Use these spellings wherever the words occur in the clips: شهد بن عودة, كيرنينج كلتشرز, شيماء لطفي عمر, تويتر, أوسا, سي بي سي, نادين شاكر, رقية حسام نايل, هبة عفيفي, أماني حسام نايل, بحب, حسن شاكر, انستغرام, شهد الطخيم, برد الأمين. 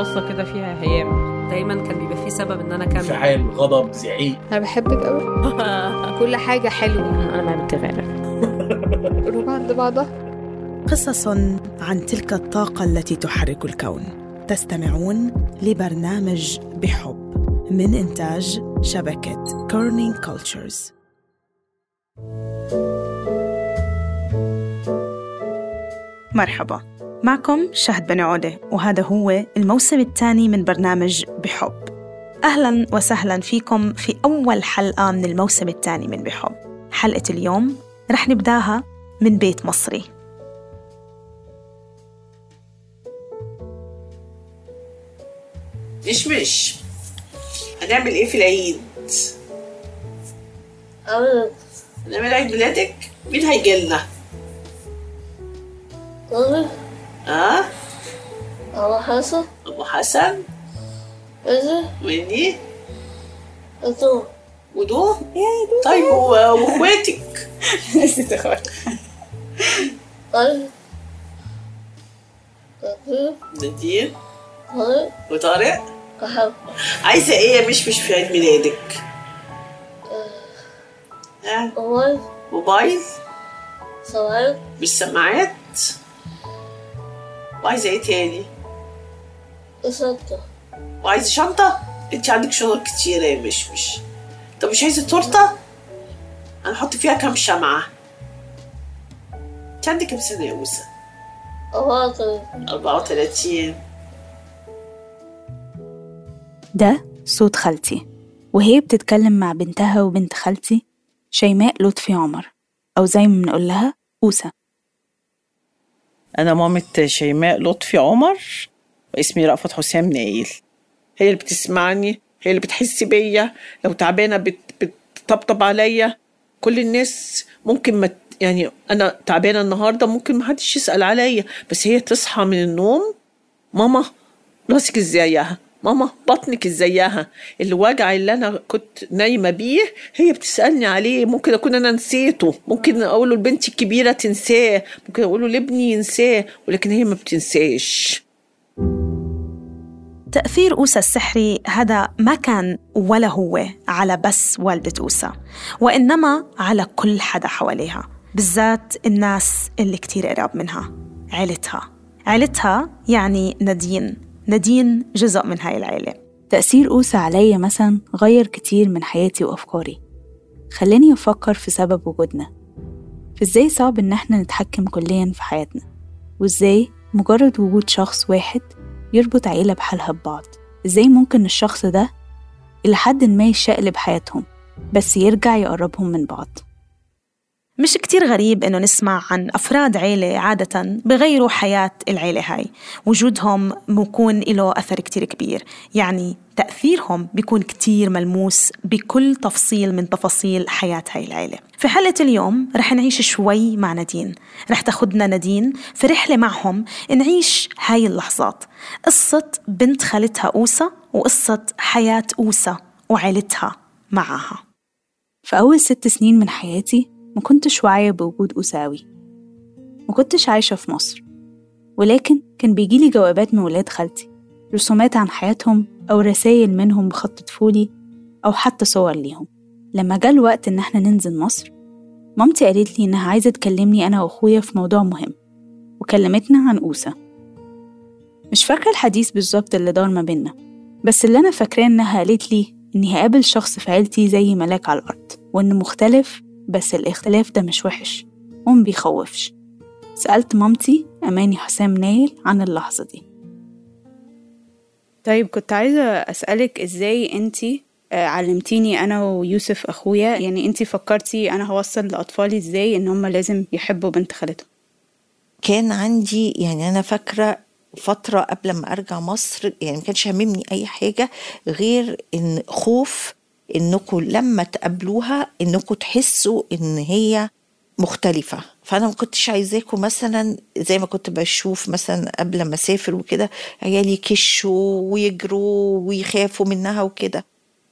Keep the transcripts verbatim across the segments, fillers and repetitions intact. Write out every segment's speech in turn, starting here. قصه كده فيها هيام. دايما كان بيبقى فيه سبب ان انا كان فعال، غضب، زعيق. انا بحبك قوي. كل حاجه حلوه انا ما بتغير. روح عند بعضها. قصص عن تلك الطاقه التي تحرك الكون. تستمعون لبرنامج بحب من انتاج شبكه كيرنينج كلتشرز. مرحبا، معكم شهد بن عودة، وهذا هو الموسم الثاني من برنامج بحب. أهلاً وسهلاً فيكم في أول حلقة من الموسم الثاني من بحب. حلقة اليوم رح نبداها من بيت مصري. مش مش هنعمل إيه في العيد؟ أولاً هنعمل عيد ميلادك؟ مين هيجيلنا؟ أولاً اه ابو حسن ابو حسن ايه مني ادو ودو ايه طيب واخواتك نسيت اخواتك طيب نادين وطارق عايزه ايه مش مش في عيد ميلادك؟ ها موبايل سماعات بالسماعات وعايزة ايه تاني؟ شنطة. وعايزة شنطة؟ انت عندك شنط كتيرة يا مشمش. طب مش عايزة تورتة؟ هنحط فيها كام شمعة؟ انت عندك كام سنة يا أوسا؟ أربعة وثلاثين. ده صوت خالتي وهي بتتكلم مع بنتها وبنت خالتي شيماء لطفي عمر، أو زي ما بنقول لها أوسا. أنا مامة شيماء لطفي عمر واسمي رقية حسام نايل. هي اللي بتسمعني، هي اللي بتحس بيا، لو تعبانة بتطبطب عليا. كل الناس ممكن ما يعني أنا تعبانة النهاردة ممكن ما حدش يسأل عليا، بس هي تصحى من النوم ماما راسك ازيها، ماما بطنك ازيها، الوجع اللي أنا كنت نايمة بيه هي بتسألني عليه. ممكن أكون أنا نسيته، ممكن أقوله لبنتي الكبيرة تنساه، ممكن أقوله لابني ينساه، ولكن هي ما بتنساش. تأثير أوسا السحري هذا ما كان ولا هو على بس والدة أوسا، وإنما على كل حدا حواليها، بالذات الناس اللي كتير قراب منها، عيلتها. عيلتها يعني نادين نادين جزء من هاي العائلة. تأثير أوسا علي مثلا غير كتير من حياتي وأفكاري، خلاني أفكر في سبب وجودنا، في إزاي صعب إن احنا نتحكم كليا في حياتنا، وإزاي مجرد وجود شخص واحد يربط عائلة بحالها ببعض. إزاي ممكن الشخص ده إلى حد ما يشقلب حياتهم بس يرجع يقربهم من بعض. مش كتير غريب إنه نسمع عن أفراد عيلة عادة بغيروا حياة العيلة هاي، وجودهم بيكون له أثر كتير كبير، يعني تأثيرهم بيكون كتير ملموس بكل تفصيل من تفاصيل حياة هاي العيلة. في حلقة اليوم رح نعيش شوي مع نادين، رح تاخدنا نادين في رحلة معهم نعيش هاي اللحظات، قصة بنت خالتها أوسا وقصة حياة أوسا وعيلتها معها. في أول ست سنين من حياتي ما كنتش واعية بوجود أوساوي، ما كنتش عايشة في مصر، ولكن كان بيجيلي جوابات من ولاد خالتي، رسومات عن حياتهم أو رسائل منهم بخط طفولي أو حتى صور ليهم. لما جاء الوقت إن احنا ننزل مصر، مامتي قالت لي إنها عايزة تكلمني أنا وأخويا في موضوع مهم، وكلمتنا عن أوسا. مش فاكرة الحديث بالظبط اللي دار ما بيننا، بس اللي أنا فاكرة إنها قالت لي إني هقابل شخص في عيلتي زي ملاك على الأرض، وإنه مختلف بس الاختلاف ده مش وحش وما بيخوفش. سألت مامتي أماني حسام نايل عن اللحظة دي. طيب كنت عايزة أسألك إزاي أنتي علمتيني أنا ويوسف أخويا، يعني أنتي فكرتي أنا هوصل لأطفالي إزاي إن هم لازم يحبوا بنت خالتهم؟ كان عندي يعني أنا فاكرة فترة قبل ما أرجع مصر، يعني ما كانش هممني أي حاجة غير إن خوف إنكم لما تقابلوها إنكم تحسوا إن هي مختلفة. فأنا ما كنتش عايزاكم مثلا زي ما كنت بشوف مثلا قبل ما أسافر وكده عيالي كشوا ويجروا ويخافوا منها وكده.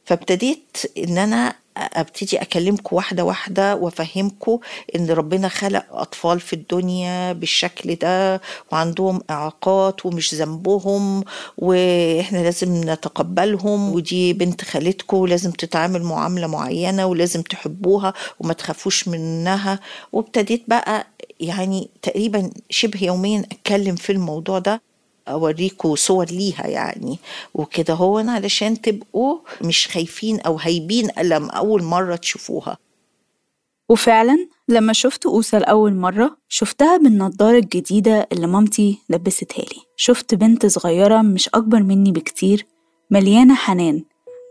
فابتديت إن أنا ابتدي اكلمكم واحده واحده وافهمكم ان ربنا خلق اطفال في الدنيا بالشكل ده وعندهم اعاقات ومش ذنبهم واحنا لازم نتقبلهم، ودي بنت خالتكم لازم تتعامل معامله معينه ولازم تحبوها وما تخافوش منها. وابتديت بقى يعني تقريبا شبه يوميا اتكلم في الموضوع ده، اوريكوا صور ليها يعني وكده هو علشان تبقوا مش خايفين او هايبين ألم اول مره تشوفوها. وفعلا لما شفت أوسا لأول مرة شفتها بالنضارة الجديدة اللي مامتي لبستها لي، شفت بنت صغيرة مش اكبر مني بكتير مليانه حنان،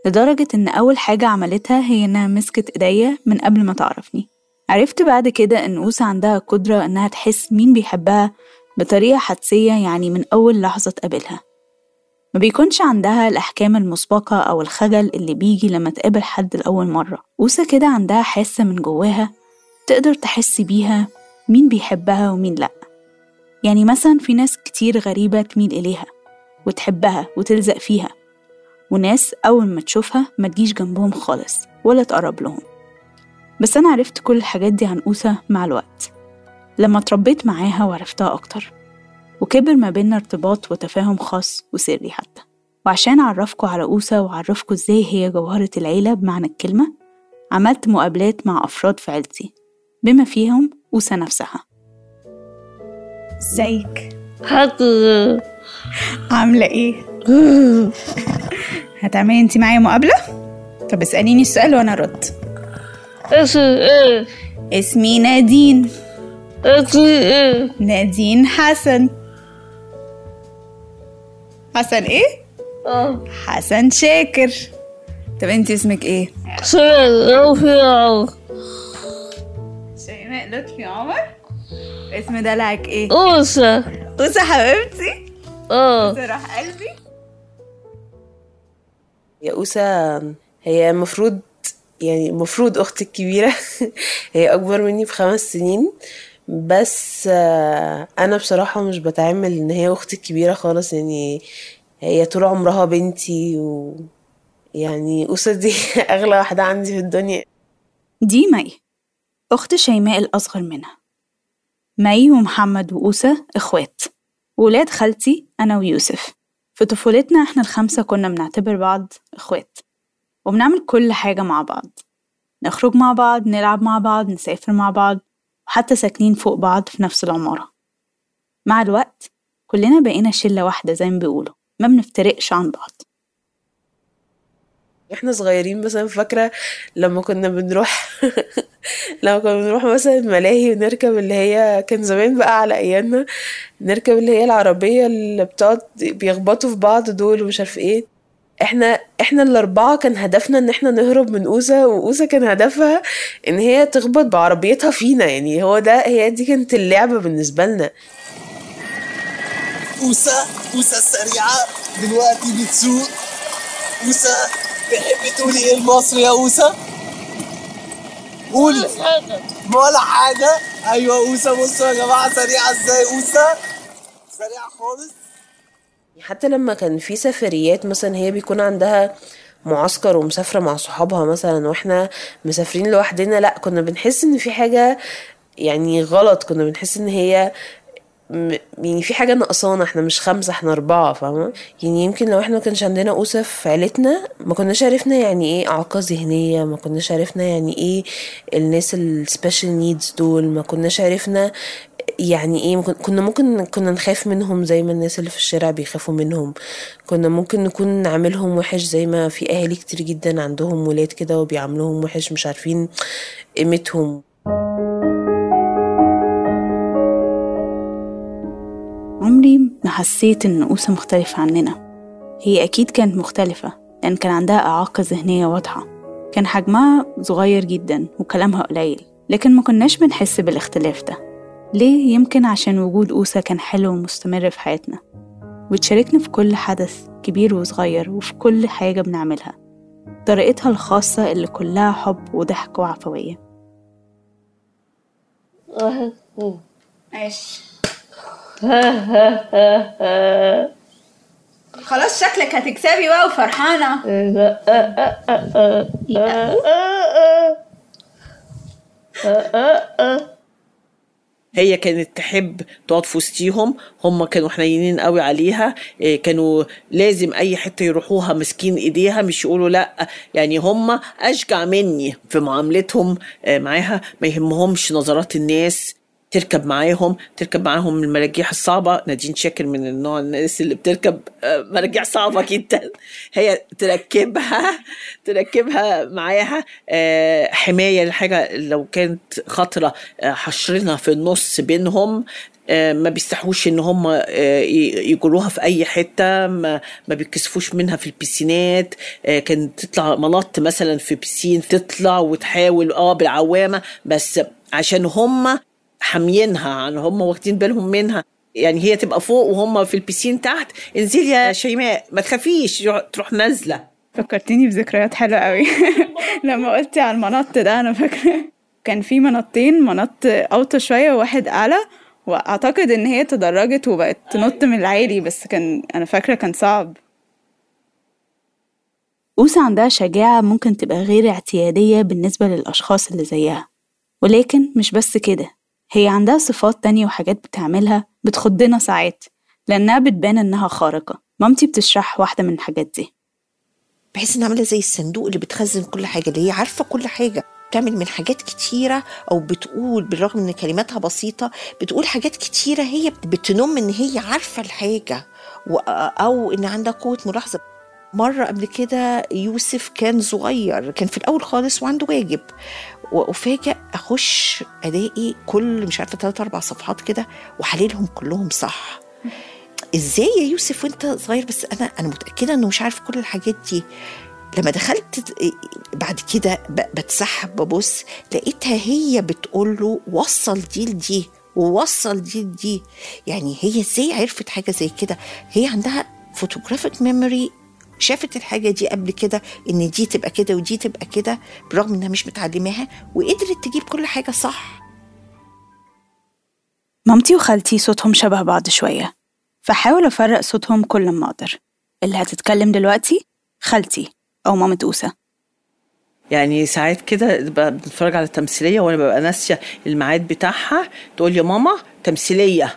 لدرجه ان اول حاجه عملتها هي انها مسكت ايديا من قبل ما تعرفني. عرفت بعد كده ان أوسا عندها قدره انها تحس مين بيحبها بطريقة حدسية، يعني من أول لحظة تقابلها ما بيكونش عندها الأحكام المسبقة أو الخجل اللي بيجي لما تقابل حد لأول مرة. أوسا كده عندها حاسة من جواها تقدر تحس بيها مين بيحبها ومين لأ، يعني مثلا في ناس كتير غريبة تميل إليها وتحبها وتلزق فيها، وناس أول ما تشوفها ما تجيش جنبهم خالص ولا تقرب لهم. بس أنا عرفت كل الحاجات دي عن أوسا مع الوقت لما تربيت معاها وعرفتها أكتر، وكبر ما بيننا ارتباط وتفاهم خاص وسري حتى. وعشان أعرفكم على أوسا وأعرفكم إزاي هي جوهرة العيلة بمعنى الكلمة، عملت مقابلات مع أفراد في عيلتي بما فيهم أوسا نفسها. ازيك؟ عاملة إيه؟ هتعملي أنت معايا مقابلة؟ طب اسأليني السؤال وأنا أرد. اسمي نادين. نادين حسن. حسن ايه؟ اه حسن شاكر. طب انت اسمك ايه؟ شيماء لطفي عمر. شيماء لطفي عمر. اسم دلعك ايه؟ أوسا. أوسا حبيبتي. اه أوسا راح قلبي. يا أوسا هي المفروض يعني المفروض اختي الكبيرة هي اكبر مني بخمس سنين، بس انا بصراحه مش بتعامل ان هي اختي الكبيره خالص، يعني هي طول عمرها بنتي، ويعني أوسا دي اغلى واحده عندي في الدنيا. دي مي اخت شيماء الاصغر منها. مي ومحمد وأوسا اخوات ولاد خالتي انا ويوسف. في طفولتنا احنا الخمسه كنا بنعتبر بعض اخوات وبنعمل كل حاجه مع بعض، نخرج مع بعض، نلعب مع بعض، نسافر مع بعض، وحتى ساكنين فوق بعض في نفس العمارة. مع الوقت كلنا بقينا شلة واحدة زي ما بيقولوا، ما بنفترقش عن بعض. احنا صغيرين مثلا فاكرة لما كنا بنروح لما كنا بنروح مثلا ملاهي ونركب اللي هي كان زمان بقى على ايامنا نركب اللي هي العربية اللي بتقعد بيخبطوا في بعض دول ومش عارف ايه. احنا احنا الاربعه كان هدفنا ان احنا نهرب من أوسا، وأوسا كان هدفها ان هي تخبط بعربيتها فينا، يعني هو ده هي دي كانت اللعبه بالنسبه لنا. أوسا أوسا السريعه دلوقتي بتسوق. أوسا تحب تقولي ايه لمصر يا أوسا؟ قولي ولا حاجه. ايوه أوسا بصوا يا جماعه سريعه ازاي، أوسا سريعه خالص. حتى لما كان في سفريات مثلا هي بيكون عندها معسكر ومسافرة مع صحابها مثلا واحنا مسافرين لوحدنا، لا كنا بنحس ان في حاجة يعني غلط، كنا بنحس ان هي يعني في حاجة نقصانا، احنا مش خمسة احنا اربعة، فاهمة؟ يعني يمكن لو احنا ما كانش عندنا أوسا في عيلتنا ما كناش عرفنا يعني ايه اعاقة ذهنية، ما كناش عرفنا يعني ايه الناس السبيشال نيدز دول، ما كناش عرفنا يعني ايه، كنا ممكن كنا نخاف منهم زي ما الناس اللي في الشارع بيخافوا منهم، كنا ممكن نكون نعملهم وحش زي ما في اهالي كتير جدا عندهم ولاد كده وبيعملوهم وحش مش عارفين قيمتهم. عمري ما حسيت ان أوسا مختلفة عننا، هي اكيد كانت مختلفة لان كان عندها اعاقة ذهنية واضحة، كان حجمها صغير جدا وكلامها قليل، لكن ما كناش بنحس بالاختلاف ده. ليه؟ يمكن عشان وجود أوسا كان حلو ومستمر في حياتنا وتشاركنا في كل حدث كبير وصغير وفي كل حاجة بنعملها، طريقتها الخاصة اللي كلها حب وضحك وعفوية. خلاص شكلك هتكسبي بقى وفرحانه. هي كانت تحب تقعد في وسطيهم، هم كانوا حنينين قوي عليها، كانوا لازم اي حته يروحوها مسكين ايديها، مش يقولوا لا، يعني هم اشجع مني في معاملتهم معاها، ما يهمهمش نظرات الناس. تركب معاهم تركب معاهم المراجيح الصعبه، نادين شاكر من النوع الناس اللي بتركب مراجيح صعبه جدا، هي تركبها تركبها معاها حمايه لحاجه لو كانت خطره، حشرنا في النص بينهم، ما بيستحوش ان هم يجروها في اي حته، ما بيتكسفوش منها في البيسينات، كانت تطلع ملط مثلا في بيسين تطلع وتحاول اه بالعوامه، بس عشان هم حامينها، يعني هم واخدين بالهم منها، يعني هي تبقى فوق وهم في البيسين تحت، انزلي يا شيماء ما تخافيش، تروح نازله. فكرتيني بذكريات حلوه قوي لما قلتي على المنط ده، انا فاكره كان في منطين، منط اوطى شويه وواحد اعلى، واعتقد ان هي تدرجت وبقت تنط من العالي، بس كان انا فاكره كان صعب. أوسا عندها شجاعه ممكن تبقى غير اعتياديه بالنسبه للاشخاص اللي زيها، ولكن مش بس كده، هي عندها صفات تانية وحاجات بتعملها بتخضنا ساعات لأنها بتبان إنها خارقة. مامتي بتشرح واحدة من الحاجات دي، بحيث إنها عاملة زي الصندوق اللي بتخزن كل حاجة، اللي هي عارفة كل حاجة، بتعمل من حاجات كتيرة، أو بتقول بالرغم إن كلماتها بسيطة بتقول حاجات كتيرة هي بتنم إن هي عارفة الحاجة، أو إن عندها قوة ملاحظة. مرة قبل كده يوسف كان صغير، كان في الأول خالص وعنده واجب، وأفاجأ أخش ألاقي كل مش عارفة ثلاثة أربع صفحات كده وحللهم كلهم صح. إزاي يا يوسف وإنت صغير؟ بس أنا أنا متأكدة إنه مش عارف كل الحاجات دي. لما دخلت بعد كده بتسحب ببص، لقيتها هي بتقوله وصل دي لدي ووصل دي لدي. يعني هي إزاي عرفت حاجة زي كده؟ هي عندها فوتوغرافيك ميموري، شافت الحاجة دي قبل كده، إن دي تبقى كده ودي تبقى كده برغم إنها مش متعلماها، وقدرت تجيب كل حاجة صح. مامتي وخالتي صوتهم شبه بعض شوية، فحاول أفرق صوتهم كل ما أقدر. اللي هتتكلم دلوقتي خالتي أو مامة أوسا. يعني ساعات كده بنتفرج على التمثيلية وأنا ببقى ناسية الميعاد بتاعها، تقول يا ماما تمثيلية،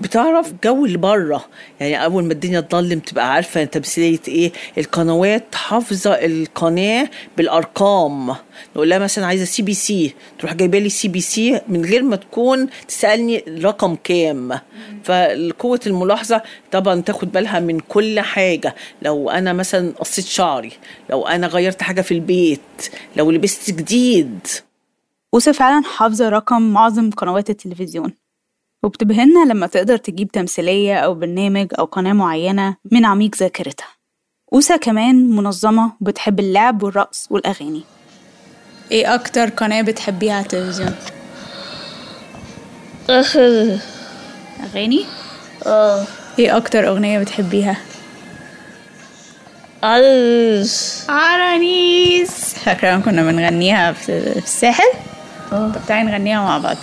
بتعرف جو اللي بره، يعني اول ما الدنيا تضلم تبقى عارفه تمثيليه ايه. القنوات حافظه القناه بالارقام، نقول لها مثلا عايزه سي بي سي، تروح جايبه لي سي بي سي من غير ما تكون تسالني الرقم كام. فقوه الملاحظه طبعا تاخد بالها من كل حاجه، لو انا مثلا قصيت شعري، لو انا غيرت حاجه في البيت، لو لبست جديد. أوسا فعلا حافظه رقم معظم قنوات التلفزيون، وبتبهننا لما تقدر تجيب تمثيلية أو برنامج أو قناة معينة من عميق ذاكرتها. أوسا كمان منظمة وبتحب اللعب والرقص والأغاني. إيه أكتر قناة بتحبيها على التلفزيون؟ أغاني؟ آه. إيه أكتر أغنية بتحبيها؟ عرانيس. عرانيس فاكرة كنا بنغنيها في الساحل؟ آه. طب تعالي نغنيها مع بعض.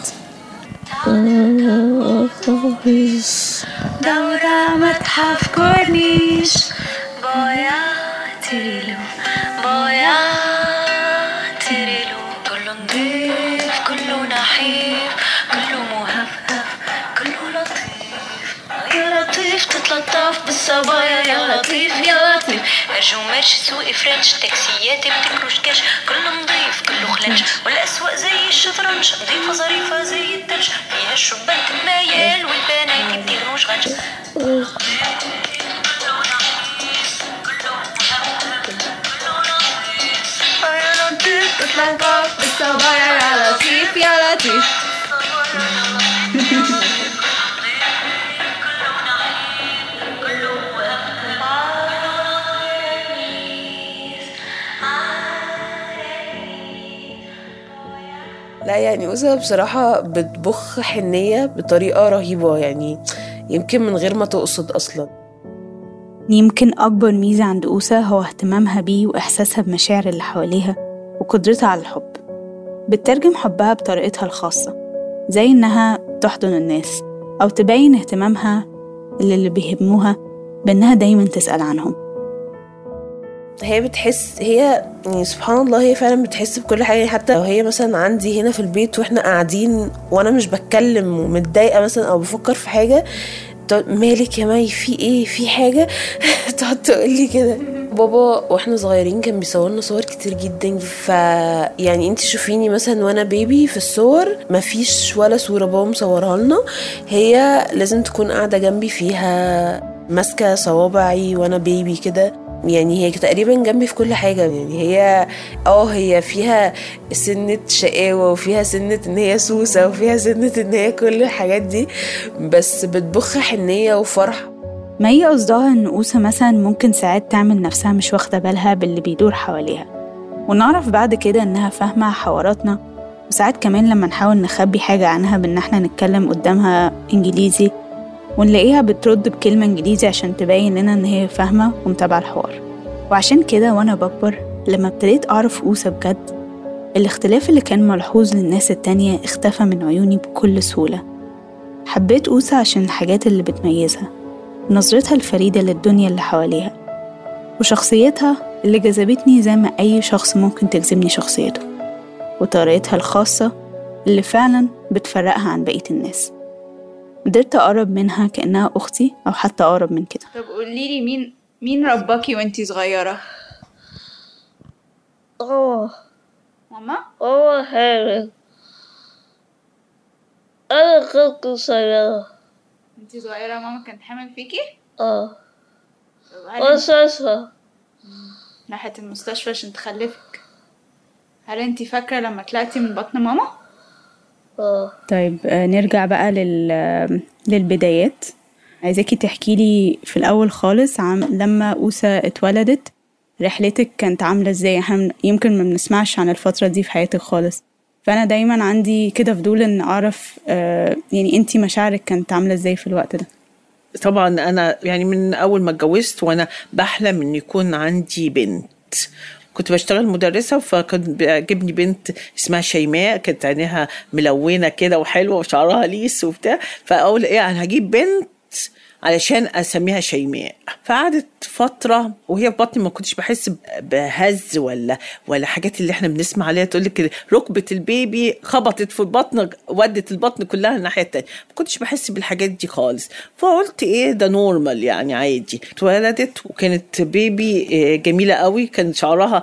دورة متحف كورنيش بوياتيلو بوياتيلو، كله نضيف كله نحيف كله مهفهف كله لطيف، يا لطيف تتلطف بالصبايا، يا لطيف يا لطيف أجوماش سوقي فرنش، تاكسياتي بتكروشكاش، كله نضيف كله خلنش، والأسواق زي الشطرنج ضيفة ظريفة زي التلج، فيها الشبان تتمايل والبنات بتغنوش غنش. يا لطيف تتلطف بالصبايا، يا لطيف يا لطيف. لا يعني أوسا بصراحة بتبخ حنية بطريقة رهيبة، يعني يمكن من غير ما تقصد أصلا. يمكن أكبر ميزة عند أوسا هو اهتمامها بيه وإحساسها بمشاعر اللي حواليها وقدرتها على الحب. بتترجم حبها بطريقتها الخاصة، زي إنها تحضن الناس أو تبين اهتمامها اللي اللي بيهموها بأنها دايما تسأل عنهم. هي بتحس، هي يعني سبحان الله، هي فعلا بتحس بكل حاجة. حتى لو هي مثلا عندي هنا في البيت وإحنا قاعدين وأنا مش بتكلم ومتضايقة مثلا أو بفكر في حاجة، مالك يا ماي، في ايه، في حاجه؟ تقعد تقولي كده. بابا واحنا صغيرين كان بيصورنا صور كتير جدا، ف يعني انت شوفيني مثلا وانا بيبي في الصور مفيش ولا صوره بابا مصورها لنا هي لازم تكون قاعده جنبي فيها ماسكه صوابعي وانا بيبي كده، يعني هي تقريبا جنبي في كل حاجه. يعني هي اه هي فيها سنه شقاوه وفيها سنه ان هي سوسه وفيها سنه ان هي كل الحاجات دي، بس بتبخ حنيه وفرحه. ما هي قصدها ان أوسا مثلا ممكن ساعات تعمل نفسها مش واخده بالها باللي بيدور حواليها، ونعرف بعد كده انها فاهمه حواراتنا، وساعات كمان لما نحاول نخبي حاجه عنها بان احنا نتكلم قدامها انجليزي ونلاقيها بترد بكلمة إنجليزي عشان تبين لنا إن هي فاهمة ومتابعة الحوار. وعشان كده وأنا بكبر لما ابتديت أعرف أوسا بجد، الاختلاف اللي كان ملحوظ للناس التانية اختفى من عيوني بكل سهولة. حبيت أوسا عشان الحاجات اللي بتميزها، نظرتها الفريدة للدنيا اللي حواليها، وشخصيتها اللي جذبتني زي ما أي شخص ممكن تجذبني شخصيته، وطريقتها الخاصة اللي فعلا بتفرقها عن بقية الناس. قدرت أقرب منها كأنها أختي أو حتى أقرب من كده. طب قوليلي، مين مين رباكي وانتي صغيرة؟ أوه ماما؟ أوه هاري. أنا كنت صغيرة. انتي صغيرة ماما كانت حامل فيكي؟ أوه. وصاصها راحت المستشفى عشان تخلفك. هل انتي فاكرة لما طلعتي من بطن ماما؟ طيب نرجع بقى لل... للبدايات. عايزاكي تحكي لي في الأول خالص عن لما أوسا اتولدت، رحلتك كانت عاملة ازاي؟ احنا يمكن ما بنسمعش عن الفترة دي في حياتك خالص، فأنا دايما عندي كده فضول ان أعرف آه يعني انتي مشاعرك كانت عاملة ازاي في الوقت ده؟ طبعا أنا يعني من أول ما اتجوزت وأنا بحلم ان يكون عندي بنت. كنت بشتغل مدرسة، فكنت بيعجبني بنت اسمها شيماء، كانت عينيها ملونة كده وحلوة وشعرها ليس وبتاع، فأقول إيه أنا هجيب بنت علشان أسميها شيماء. فقعدت فترة وهي في بطني ما كنتش بحس بهز ولا ولا حاجات اللي احنا بنسمع عليها تقولك ركبة البيبي خبطت في بطن ودت البطن كلها الناحية التانية، ما كنتش بحس بالحاجات دي خالص. فقلت ايه ده نورمال يعني عادي. اتولدت وكانت بيبي جميلة قوي، كان شعرها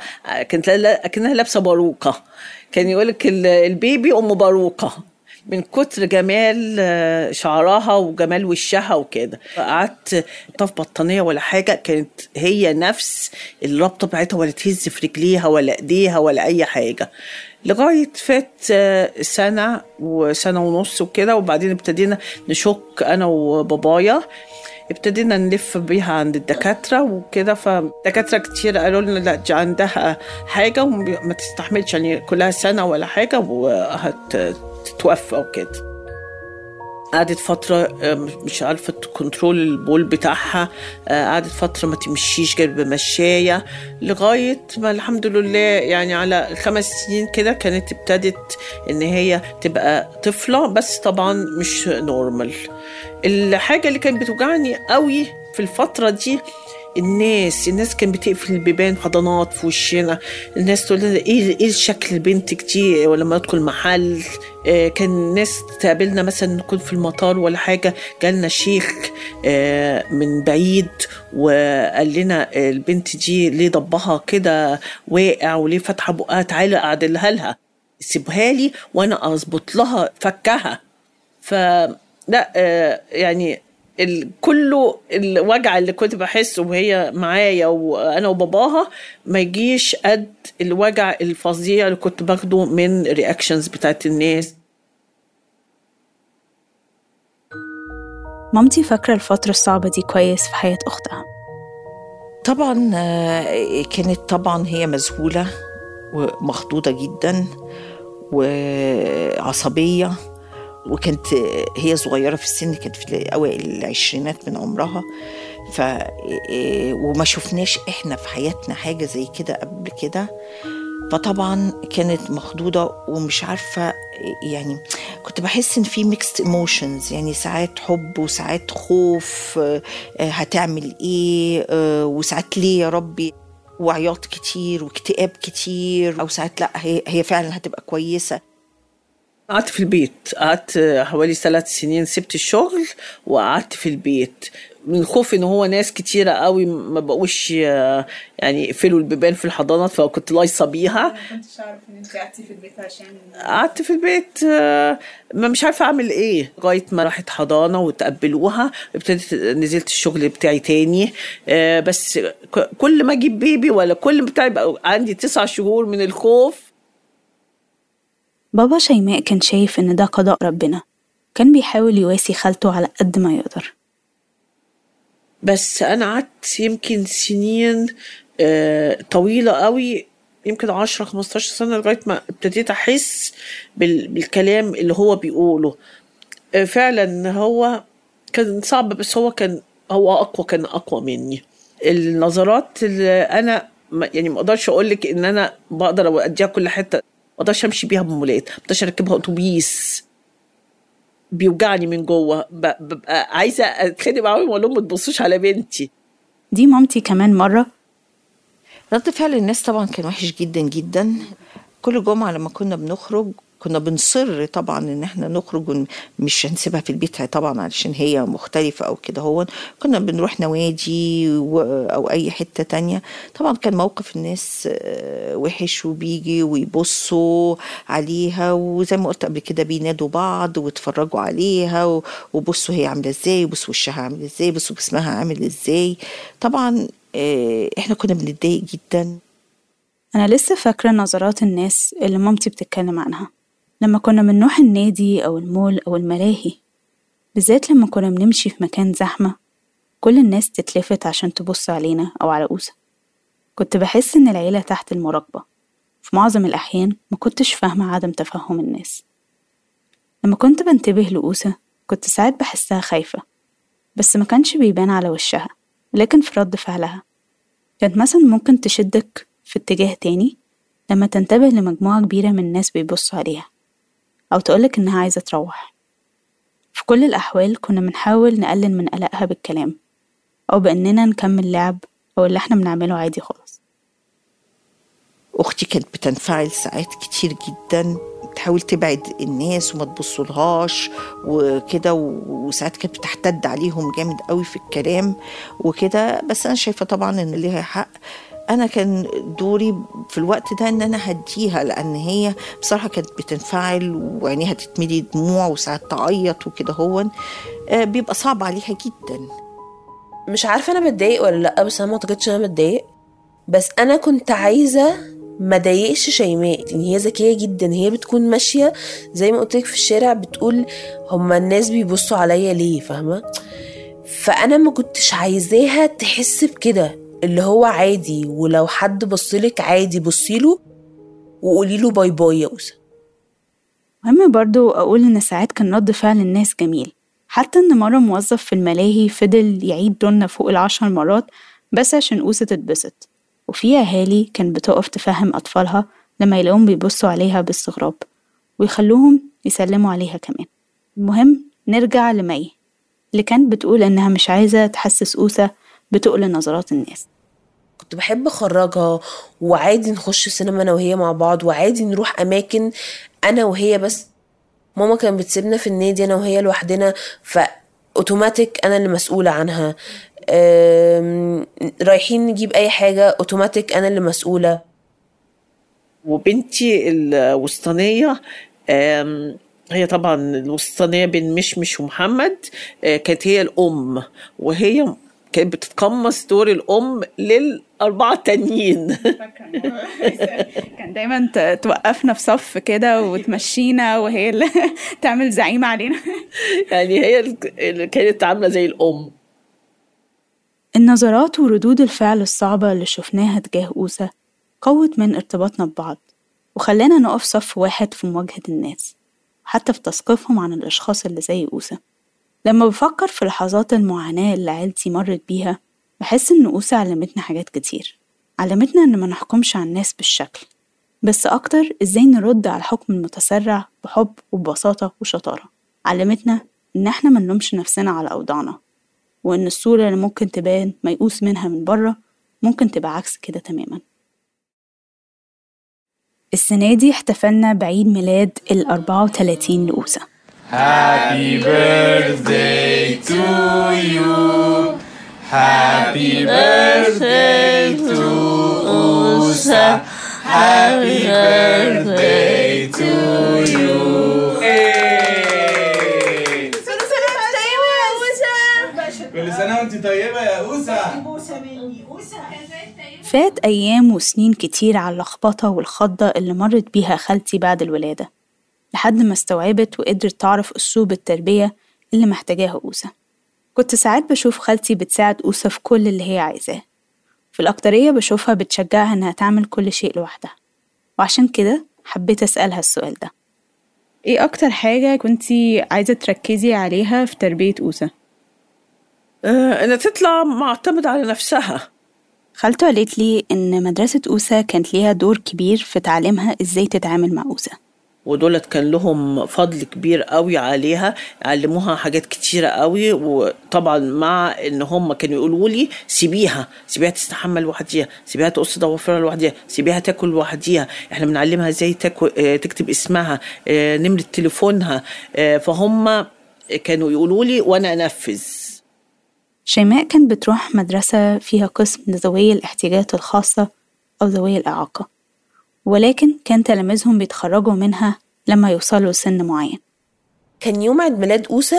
كانت كأنها لابسة باروكة، كان يقولك البيبي أم باروكة من كتر جمال شعرها وجمال وشها وكده. قعدت طف بطانية ولا حاجة، كانت هي نفس الربطة بتاعتها، ولا تهز في رجليها ولا ايديها ولا اي حاجة، لغاية فات سنة وسنة ونص وكده. وبعدين ابتدينا نشك انا وبابايا، ابتدينا نلف بيها عند الدكاترة وكده، فدكاترة كتير قالوا لنا لا دي عندها حاجة وما تستحملش يعني كلها سنة ولا حاجة وهت توفى وكده. قعدت فترة مش عارفة كنترول البول بتاعها، قعدت فترة ما تمشيش غير بمشاية، لغاية ما الحمد لله يعني على خمس سنين كده كانت ابتدت ان هي تبقى طفلة، بس طبعا مش نورمال. الحاجة اللي كانت بتوجعني قوي في الفترة دي الناس الناس كانت بتقفل البيبان حضانات في وشنا، الناس تقول لنا ايه ايه شكل بنتك دي ولما ادخل محل. آه كان الناس تقابلنا مثلا نكون في المطار ولا حاجه، جالنا شيخ آه من بعيد وقال لنا البنت دي ليه ضبها كده واقع وليه فاتحه بقها، تعالى اعدلها لها، سيبها لي وانا اظبط لها فكها. فلا آه يعني كله الوجع اللي كنت بحسه وهي معايا وأنا وباباها ما يجيش قد الوجع الفظيع اللي كنت باخده من رياكشنز بتاعت الناس. مامتي فاكرة الفترة الصعبة دي كويس في حياة أختها. طبعا كانت طبعا هي مذهولة ومخضوضة جدا وعصبية، وكانت هي صغيرة في السن، كانت في أوائل العشرينات من عمرها، ف... وما شفناش إحنا في حياتنا حاجة زي كده قبل كده. فطبعا كانت مخضوضة ومش عارفة، يعني كنت بحس ان في ميكست ايموشنز، يعني ساعات حب وساعات خوف، هتعمل ايه، وساعات ليه يا ربي، وعياط كتير واكتئاب كتير، او ساعات لا هي هي فعلا هتبقى كويسة. قعدت في البيت، قعدت حوالي ثلاث سنين، سبت الشغل وقعدت في البيت من خوف ان هو ناس كتيرة قوي ما بقوش يعني يقفلوا البيبان في الحضانات، فكنت لايصه بيها. ما كنتش عارفه ان انت قعدتي في البيت عشان قعدت في البيت ما مش عارفه اعمل ايه، لغايه ما راحت حضانه وتقبلوها، ابتديت نزلت الشغل بتاعي تاني. بس كل ما اجيب بيبي ولا كل بتاعي بقى عندي تسع شهور من الخوف. بابا شيماء كان شايف إن ده قضاء ربنا، كان بيحاول يواسي خالته على قد ما يقدر. بس أنا قعدت يمكن سنين طويلة قوي، يمكن عشرة خمستاشر سنة، لغاية ما ابتديت أحس بالكلام اللي هو بيقوله. فعلا هو كان صعب، بس هو كان هو أقوى، كان أقوى مني. النظرات اللي أنا يعني ما أقدرش أقولك إن أنا بقدر أديها كل حتة، ما اقدرش امشي بيها بمولات، ما اقدرش اركبها اتوبيس، بيوجعني من جوه، ببقى عايزه اتخانق معاهم واقول لهم ما تبصوش على بنتي دي. مامتي كمان مره رد فعل الناس طبعا كان وحش جدا جدا. كل جمعه لما كنا بنخرج كنا بنصر طبعا ان احنا نخرج، مش هنسيبها في البيت طبعا علشان هي مختلفه او كده. هو كنا بنروح نوادي او اي حته تانية. طبعا كان موقف الناس وحش، وبيجي ويبصوا عليها، وزي ما قلت قبل كده بينادوا بعض ويتفرجوا عليها، وبصوا هي عامله ازاي، بصوا وشها عامل ازاي، بصوا جسمها عامل ازاي. طبعا احنا كنا بنتضايق جدا. انا لسه فاكره نظرات الناس اللي مامتي بتتكلم عنها لما كنا بنروح النادي أو المول أو الملاهي، بالذات لما كنا بنمشي في مكان زحمة كل الناس تتلفت عشان تبص علينا أو على أوسا. كنت بحس إن العيلة تحت المراقبة في معظم الأحيان، ما كنتش فاهمة عدم تفهم الناس. لما كنت بنتبه لأوسا كنت ساعات بحسها خايفة، بس ما كانش بيبان على وشها، لكن في رد فعلها كانت مثلا ممكن تشدك في اتجاه تاني لما تنتبه لمجموعة كبيرة من الناس بيبصوا عليها، أو تقولك إنها عايزة تروح. في كل الأحوال كنا بنحاول نقلل من قلقها بالكلام، أو بأننا نكمل لعب أو اللي احنا بنعمله عادي خلاص. أختي كانت بتنفعل ساعات كتير جداً، بتحاول تبعد الناس وما تبصلهاش وكده، وساعات كانت بتحتد عليهم جامد قوي في الكلام وكده. بس أنا شايفة طبعاً إن ليها حق. أنا كان دوري في الوقت ده أن أنا هديها، لأن هي بصراحة كانت بتنفعل وعينيها تتملي دموع وساعات تعيط وكده. هو بيبقى صعب عليها جدا. مش عارفة أنا متضايق ولا لأ، بس أنا ما أعتقدش أنا متضايق، بس أنا كنت عايزة ما ضايقش شيماء. يعني هي ذكية جدا، هي بتكون ماشية زي ما قلتلك في الشارع بتقول هما الناس بيبصوا عليا ليه، فاهمة؟ فأنا ما كنتش عايزاها تحس بكده، اللي هو عادي، ولو حد بصلك عادي بصيله وقوليله باي باي يا أوسا. مهم برضو أقول إن ساعات كان رد فعل الناس جميل، حتى إن مرة موظف في الملاهي فضل يعيد دورنا فوق العشر مرات بس عشان أوسا تتبسط، وفي أهالي كان بتقف تفهم أطفالها لما يلاقوهم بيبصوا عليها باستغراب ويخلوهم يسلموا عليها كمان. المهم نرجع لمي اللي كانت بتقول إنها مش عايزة تحسس أوسا بتقل نظرات الناس. كنت بحب أخرجها، وعادي نخش سينما أنا وهي مع بعض، وعادي نروح أماكن أنا وهي. بس ماما كان بتسيبنا في النادي أنا وهي لوحدنا، فأوتوماتيك أنا اللي مسؤولة عنها. رايحين نجيب أي حاجة أوتوماتيك أنا اللي مسؤولة. وبنتي الوسطانية، هي طبعا الوسطانية بين مشمش ومحمد، كانت هي الأم، وهي كانت بتتقمص دور الأم للأربعة التانيين. كان دايما توقفنا في صف كده وتمشينا، وهي اللي تعمل زعيمة علينا. يعني هي اللي كانت عاملة زي الأم. النظرات وردود الفعل الصعبة اللي شفناها تجاه أوسا قوت من ارتباطنا ببعض، وخلانا نقف صف واحد في مواجهة الناس، حتى في تثقيفهم عن الأشخاص اللي زي أوسا. لما بفكر في لحظات المعاناة اللي عيلتي مرت بيها بحس إن أوسا علمتنا حاجات كتير. علمتنا إن ما نحكمش على الناس بالشكل، بس أكتر إزاي نرد على الحكم المتسرع بحب وببساطة وشطارة. علمتنا إن إحنا ما نلومش نفسنا على أوضاعنا، وإن الصورة اللي ممكن تبان ميؤوس منها من بره ممكن تبقى عكس كده تماما. السنة دي احتفلنا بعيد ميلاد الأربعة وتلاتين لأوسا. Happy birthday to you. Happy birthday to أوسا. Happy birthday to you. كل سنة وانت طيبة يا أوسا. كل سنة وانت طيبة يا أوسا. فات أيام وسنين كتير على اللخبطة والخضة اللي مرت بيها خالتي بعد الولادة، لحد ما استوعبت وقدرت تعرف أسلوب التربية اللي محتاجاها أوسا. كنت ساعات بشوف خالتي بتساعد أوسا في كل اللي هي عايزاه، في الأكترية بشوفها بتشجعها إنها تعمل كل شيء لوحدها، وعشان كده حبيت أسألها السؤال ده. إيه أكتر حاجة كنتي عايزة تركزي عليها في تربية أوسا؟ أه إنها تطلع معتمدة على نفسها. خالته قالت لي إن مدرسة أوسا كانت ليها دور كبير في تعليمها إزاي تتعامل مع أوسا، ودولت كان لهم فضل كبير قوي عليها، علموها حاجات كتيرة قوي. وطبعا مع ان هم كانوا يقولوا لي سيبيها سيبيها تستحمل لوحديها، سيبيها تقص ضوافرها لوحديها، سيبيها تاكل لوحديها، احنا بنعلمها ازاي تكتب اسمها، نمرة تليفونها. فهم كانوا يقولوا لي وانا انفذ. شيماء كانت بتروح مدرسة فيها قسم لذوي الاحتياجات الخاصة او ذوي الإعاقة، ولكن كان تلاميذهم بيتخرجوا منها لما يوصلوا سن معين. كان يوم عيد ميلاد أوسا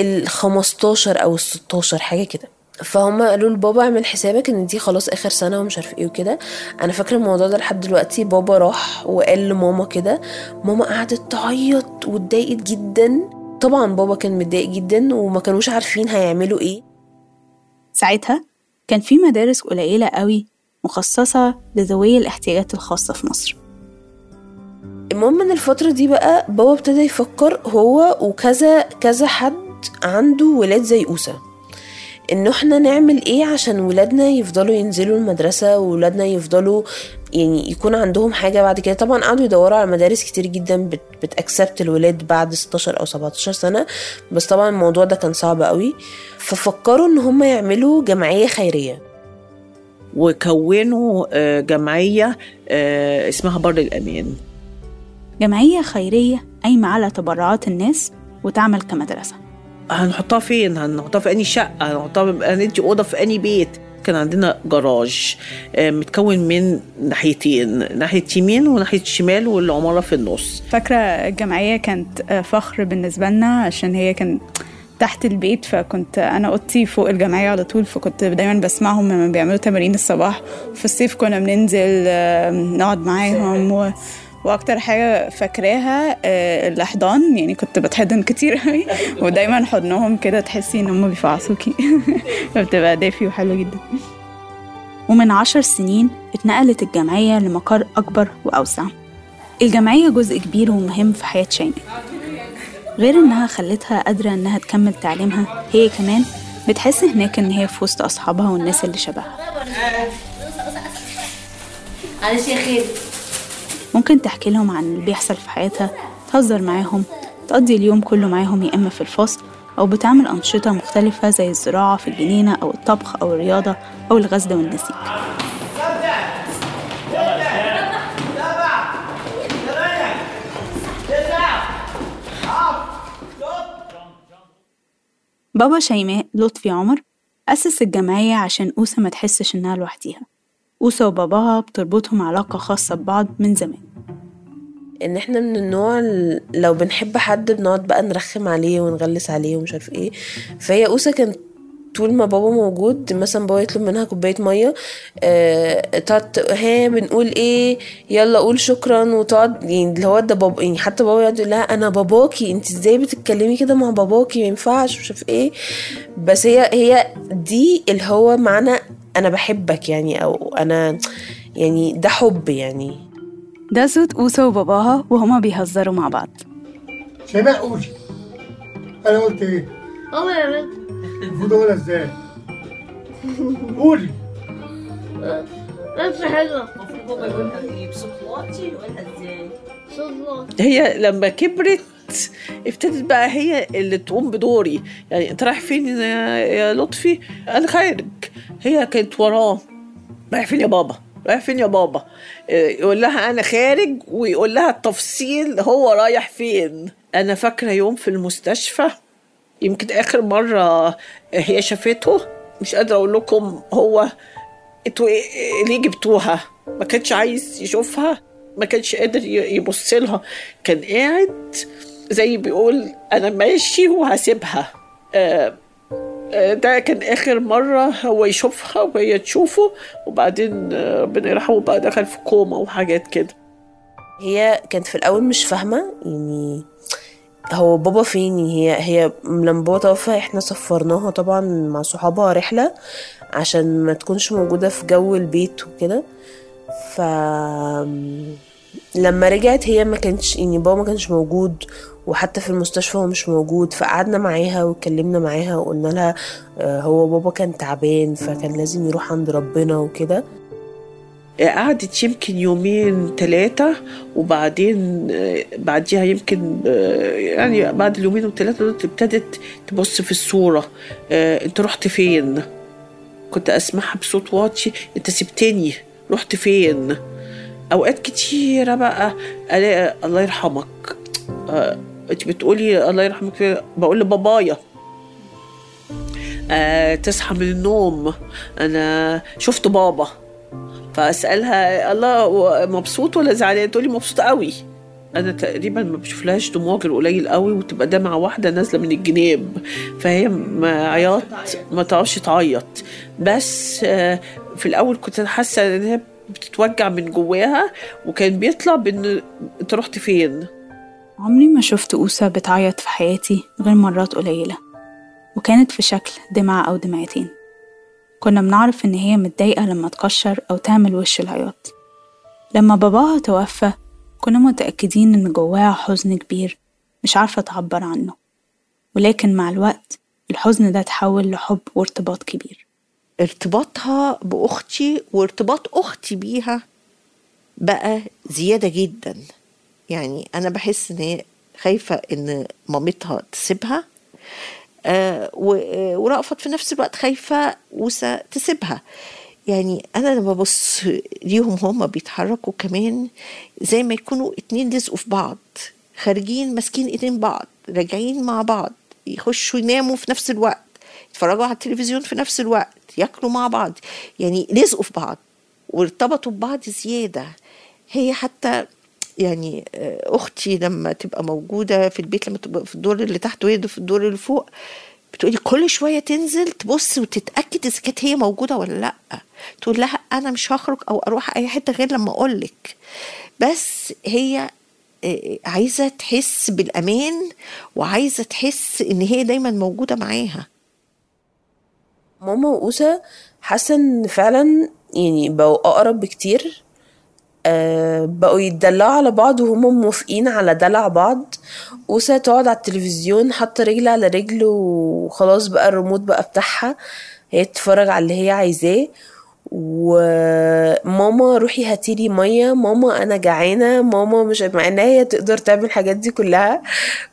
الخمستاشر أو الستاشر حاجة كده، فهم قالوا لبابا اعمل حسابك ان دي خلاص اخر سنة ومش عارف ايه وكده. انا فاكرة الموضوع ده لحد دلوقتي. بابا راح وقال لماما كده، ماما قعدت تعيط واتضايقت جدا. طبعا بابا كان متضايق جدا وما كانوش عارفين هيعملوا ايه. ساعتها كان في مدارس قليلة قوي مخصصة لذوي الاحتياجات الخاصة في مصر. المهم من الفترة دي بقى بابا ابتدى يفكر هو وكذا كذا حد عنده ولاد زي أوسا إنه احنا نعمل ايه عشان ولادنا يفضلوا ينزلوا المدرسة، وولادنا يفضلوا يعني يكون عندهم حاجة بعد كده. طبعا قعدوا يدوروا على مدارس كتير جدا بتأكسبت الولاد بعد ستاشر أو سبعتاشر سنة، بس طبعا الموضوع ده كان صعب قوي. ففكروا إن هم يعملوا جمعية خيرية، وكونوا جمعية اسمها برد الأمين. جمعية خيرية قايمة على تبرعات الناس وتعمل كمدرسة. هنحطها فين؟ هنحطها في أي شقة؟ هنحطها هندي أوضة في أي بيت؟ كان عندنا جراج متكون من ناحيتين، ناحية يمين وناحية شمال، والعمارة في النص. فاكرة الجمعية كانت فخر بالنسبة لنا عشان هي كانت تحت البيت، فكنت أنا أوضتي فوق الجمعية على طول، فكنت دايما بسمعهم لما بيعملوا تمارين الصباح. في الصيف كنا بننزل نقعد معاهم و... وأكتر حاجة فاكراها الأحضان، يعني كنت بتحضن كتير قوي ودايما حضنهم كده تحسي إن هم بيفعصوكي فبتبقى دافي وحلو جدا. ومن عشر سنين اتنقلت الجمعية لمقر أكبر وأوسع. الجمعية جزء كبير ومهم في حياة شيماء، غير إنها خلتها قادرة إنها تكمل تعليمها، هي كمان بتحس هناك إن هي في وسط أصحابها والناس اللي شبهها. ممكن تحكي لهم عن اللي بيحصل في حياتها، تهزر معاهم، تقضي اليوم كله معاهم يا إما في الفصل أو بتعمل أنشطة مختلفة زي الزراعة في الجنينة أو الطبخ أو الرياضة أو الغزل والنسيج. بابا شيماء لطفي عمر أسس الجمعية عشان أوسا ما تحسش إنها لوحديها. أوسا وباباها بتربطهم علاقة خاصة ببعض من زمان. إن إحنا من النوع لو بنحب حد بنقعد بقى نرخم عليه ونغلس عليه ومش عارف إيه. فهي أوسا كانت طول ما بابا موجود مثلا بابا يطلب منها كوباية مية آه، تقعد ها بنقول إيه يلا قول شكرا، وتقعد يعني اللي هو ده بابا، يعني حتى بابا يقعد يقول لها أنا باباكي، أنت إزاي بتتكلمي كده مع باباكي، ما ينفعش مش عارف إيه. بس هي هي دي اللي هو معنى أنا بحبك يعني، أو أنا يعني ده حب يعني. ده صوت أوسا وباباها وهما بيهزروا مع بعض. شباب قولي أنا قلت إيه؟ أوه يا بنت المفروض أقولها إزاي؟ قولي. بس حلوة. بابا يقول لها ايه بصوت واطي يقول لها ازاي؟ صوت واطي. هي لما كبرت ابتدت بقى هي اللي تقوم بدوري، يعني انت رايح فين يا لطفي؟ انا خارج. هي كانت وراه، رايح فين يا بابا؟ رايح فين يا بابا؟ يقول لها انا خارج ويقول لها التفصيل هو رايح فين. انا فاكره يوم في المستشفى، يمكن اخر مره هي شافته، مش قادره اقول لكم، هو انتوا ليه جبتوها؟ ما كانش عايز يشوفها، ما كانش قادر يبص لها، كان قاعد زي بيقول انا ماشي وهسيبها. آه ده كان اخر مره هو يشوفها وهي تشوفه، وبعدين ربنا يرحمه بقى دخل في كوما وحاجات كده. هي كانت في الاول مش فاهمه يعني هو بابا فين. هي هي لما بابا توفى احنا سفرناها طبعا مع صحابها رحله عشان ما تكونش موجوده في جو البيت وكده. ف لما رجعت هي ما كانتش يعني بابا ما كانش موجود، وحتى في المستشفى هو مش موجود. فقعدنا معاها واتكلمنا معاها وقلنا لها هو بابا كان تعبان فكان لازم يروح عند ربنا وكده. قعدت يمكن يومين ثلاثه، وبعدين بعديها يمكن يعني بعد اليومين والثلاثه دول ابتدت تبص في الصوره. انت رحت فين؟ كنت اسمعها بصوت واطي، انت سبتني رحت فين؟ اوقات كتيره بقى الاقي الله يرحمك، آه، انت بتقولي الله يرحمك، بقول لبابايا. آه، تصحى من النوم انا شفت بابا، فاسالها الله مبسوط ولا زعلان؟ تقولي مبسوط قوي. انا تقريبا ما بشوفلهاش دموع غير قليل قوي، وتبقى دمعه واحده نازله من الجناب، فهي ما عياط ما تعرفش تعيط. بس آه، في الاول كنت حاسه ان هي بتتوجع من جواها، وكان بيطلع بان انت رحت فين. عمري ما شفت أوسا بتعيط في حياتي غير مرات قليلة، وكانت في شكل دمعة أو دمعتين. كنا بنعرف إن هي متضايقة لما تقشر أو تعمل وش العياط. لما باباها توفى كنا متأكدين إن جواها حزن كبير مش عارفة تعبر عنه، ولكن مع الوقت الحزن ده تحول لحب وارتباط كبير. ارتباطها بأختي وارتباط أختي بيها بقى زيادة جداً. يعني أنا بحس إن هي خايفة إن مامتها تسيبها، آه ورأفت في نفس الوقت خايفة أوسا تسيبها. يعني أنا لما ببص ليهم هما بيتحركوا كمان زي ما يكونوا اتنين لزقوا في بعض، خارجين ماسكين ايدين بعض، راجعين مع بعض، يخشوا يناموا في نفس الوقت، يتفرجوا على التلفزيون في نفس الوقت، يأكلوا مع بعض، يعني لزقوا في بعض وارتبطوا ببعض زيادة. هي حتى يعني أختي لما تبقى موجودة في البيت، لما تبقى في الدور اللي تحت وهي في الدور اللي فوق، بتقولي كل شوية تنزل تبص وتتأكد إذا كانت هي موجودة ولا لأ. تقول لها أنا مش هخرج أو أروح أي حتة غير لما أقولك. بس هي عايزة تحس بالأمان، وعايزة تحس إن هي دايما موجودة معاها. ماما وأوسا حاسة إن فعلا يعني بقوا أقرب بكتير، بقوا يتدلعوا على بعض وهما موافقين على دلع بعض. أوسا تقعد على التلفزيون حاطة رجل على رجل وخلاص بقى الريموت بقى بتاعها، هي تتفرج على اللي هي عايزاه. وماما روحي هاتيلي ميه، ماما انا جعانه، ماما مش معانا. هي تقدر تعمل الحاجات دي كلها،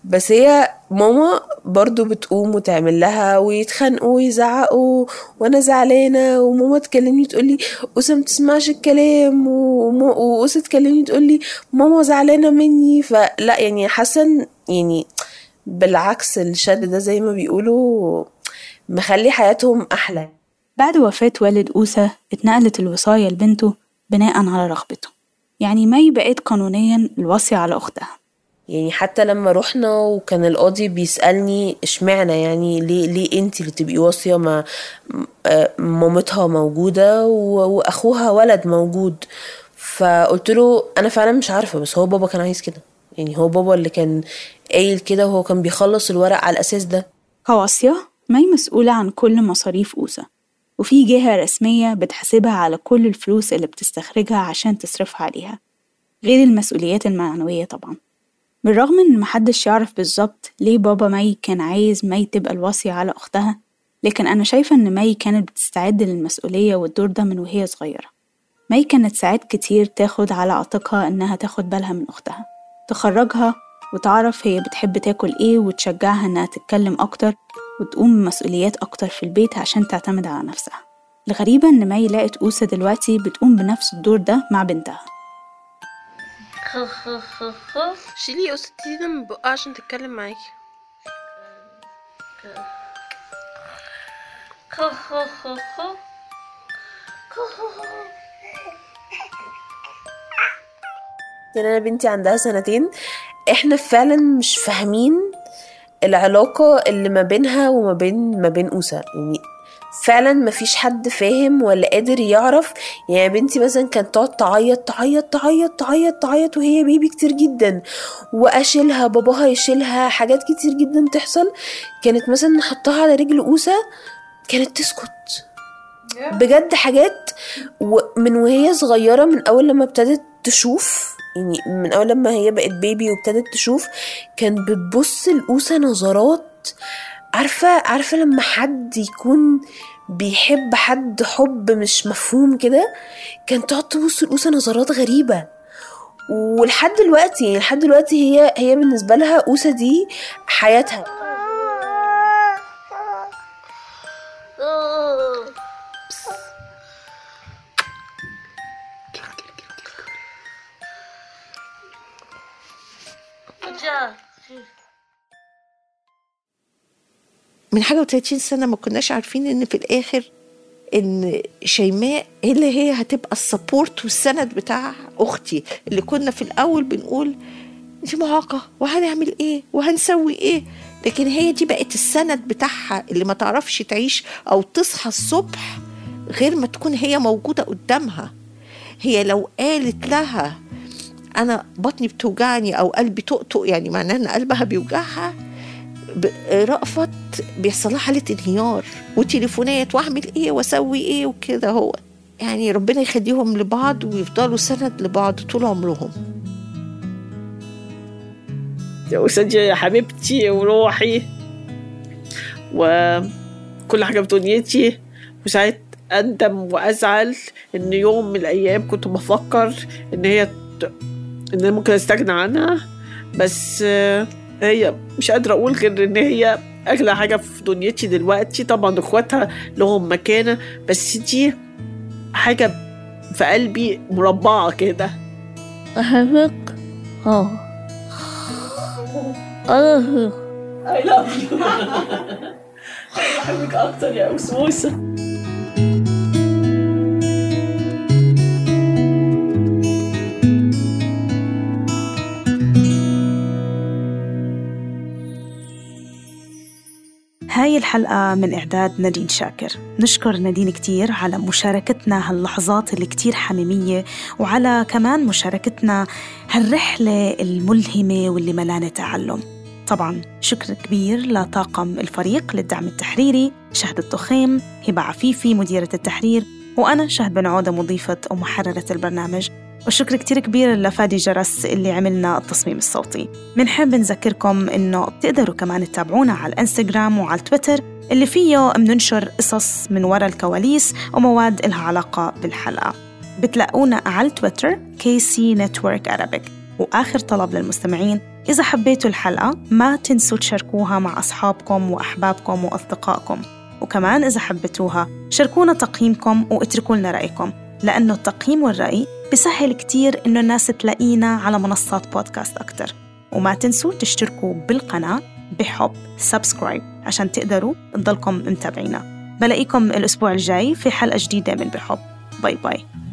بس هي ماما برضو بتقوم وتعمل لها، ويتخانقوا ويزعقوا وانا زعلانه، وماما تكلمني تقولي أوسا ما تسمعش الكلام، وأوسا تكلمني تقولي ماما زعلانه مني. فلا يعني حسن يعني بالعكس الشد ده زي ما بيقولوا مخلي حياتهم احلى. بعد وفاة والد أوسا اتنقلت الوصاية لبنته بناء على رغبته، يعني مي بقيت قانونيا الوصية على أختها. يعني حتى لما رحنا وكان القاضي بيسألني اشمعنى يعني ليه ليه انت اللي تبقي وصية، ما مامتها موجودة وأخوها ولد موجود. فقلت له أنا فعلا مش عارفة، بس هو بابا كان عايز كده، يعني هو بابا اللي كان قايل كده، وهو كان بيخلص الورق على الأساس ده. كوصية مي مسؤولة عن كل مصاريف أوسا، وفي جهة رسمية بتحاسبها على كل الفلوس اللي بتستخرجها عشان تصرفها عليها، غير المسؤوليات المعنوية طبعا. بالرغم ان محدش يعرف بالظبط ليه بابا مي كان عايز مي تبقى الوصية على أختها، لكن أنا شايفة ان مي كانت بتستعد للمسؤولية والدور ده من وهي صغيرة، مي كانت ساعات كتير تاخد على عاتقها إنها تاخد بالها من أختها، تخرجها وتعرف هي بتحب تاكل إيه، وتشجعها إنها تتكلم أكتر وتقوم بمسؤوليات أكتر في البيت عشان تعتمد على نفسها. الغريبة إن مي لقت أوسا دلوقتي بتقوم بنفس الدور ده مع بنتها. شيلي أوسا دي من بقها عشان تتكلم معاكي. يعني أنا بنتي عندها سنتين، إحنا فعلا مش فاهمين العلاقة اللي ما بينها وما بين ما بين أوسا، يعني فعلا ما فيش حد فاهم ولا قادر يعرف. يعني بنتي مثلا كانت تقعد تعيط تعيط تعيط تعيط تعيط وهي بيبي كتير جدا، واشيلها باباها يشيلها، حاجات كتير جدا تحصل. كانت مثلا نحطها على رجل أوسا كانت تسكت بجد، حاجات من وهي صغيرة، من أول لما ابتدت تشوف، يعني من أول لما هي بقت بيبي وابتدت تشوف كانت بتبص لأوسا نظرات. عارفة عارفة لما حد يكون بيحب حد حب مش مفهوم كده، كانت تقعد تبص لأوسا نظرات غريبة. ولحد دلوقتي يعني لحد دلوقتي هي هي بالنسبة لها أوسا دي حياتها. من حاجة وثلاثين سنة ما كناش عارفين إن في الآخر إن شيماء هي اللي هي هتبقى السبورت والسند بتاع أختي، اللي كنا في الأول بنقول دي معاقة وهنعمل إيه وهنسوي إيه، لكن هي دي بقت السند بتاعها اللي ما تعرفش تعيش أو تصحى الصبح غير ما تكون هي موجودة قدامها. هي لو قالت لها أنا بطني بتوجعني أو قلبي تقطق، يعني معناه إن قلبها بيوجعها، رأفت بيحصلها حالة انهيار وتليفونات واعمل ايه واسوي ايه وكده. هو يعني ربنا يخليهم لبعض ويفضلوا سند لبعض طول عمرهم. يا أوسا يا حبيبتي وروحي وكل حاجة في دنيتي. وساعات أندم وأزعل إن يوم من الأيام كنت بفكر إن هي إن أنا ممكن أستغنى عنها، بس هي مش قادرة أقول غير إن هي أغلى حاجة في دنيتي دلوقتي. طبعا إخواتها لهم مكانة، بس دي حاجة في قلبي مربعة كده. أحبك. آه. أنا أحبك أكتر يا أوسا. هاي الحلقة من إعداد نادين شاكر. نشكر نادين كتير على مشاركتنا هاللحظات اللي كتير حميمية، وعلى كمان مشاركتنا هالرحلة الملهمة واللي ملانة تعلم. طبعا شكر كبير لطاقم الفريق، للدعم التحريري شهد الطخيم، هبة عفيفي مديرة التحرير، وأنا شهد بن عودة مضيفة ومحررة البرنامج. وشكر كتير كبير لفادي جرس اللي عملنا التصميم الصوتي. منحب نذكركم إنه بتقدروا كمان تتابعونا على الانستغرام وعلى التويتر اللي فيه مننشر قصص من وراء الكواليس ومواد إلها علاقة بالحلقة. بتلاقونا على التويتر كي سي نتورك أرابيك. وآخر طلب للمستمعين، إذا حبيتوا الحلقة ما تنسوا تشاركوها مع أصحابكم وأحبابكم وأصدقائكم، وكمان إذا حبيتوها شاركونا تقييمكم واتركوا لنا رأيكم، لأنه التقييم والرأي بسهل كتير إنه الناس تلاقينا على منصات بودكاست أكتر. وما تنسوا تشتركوا بالقناة بحب سبسكرايب عشان تقدروا تضلكم متابعينا. بلاقيكم الأسبوع الجاي في حلقة جديدة من بحب. باي باي.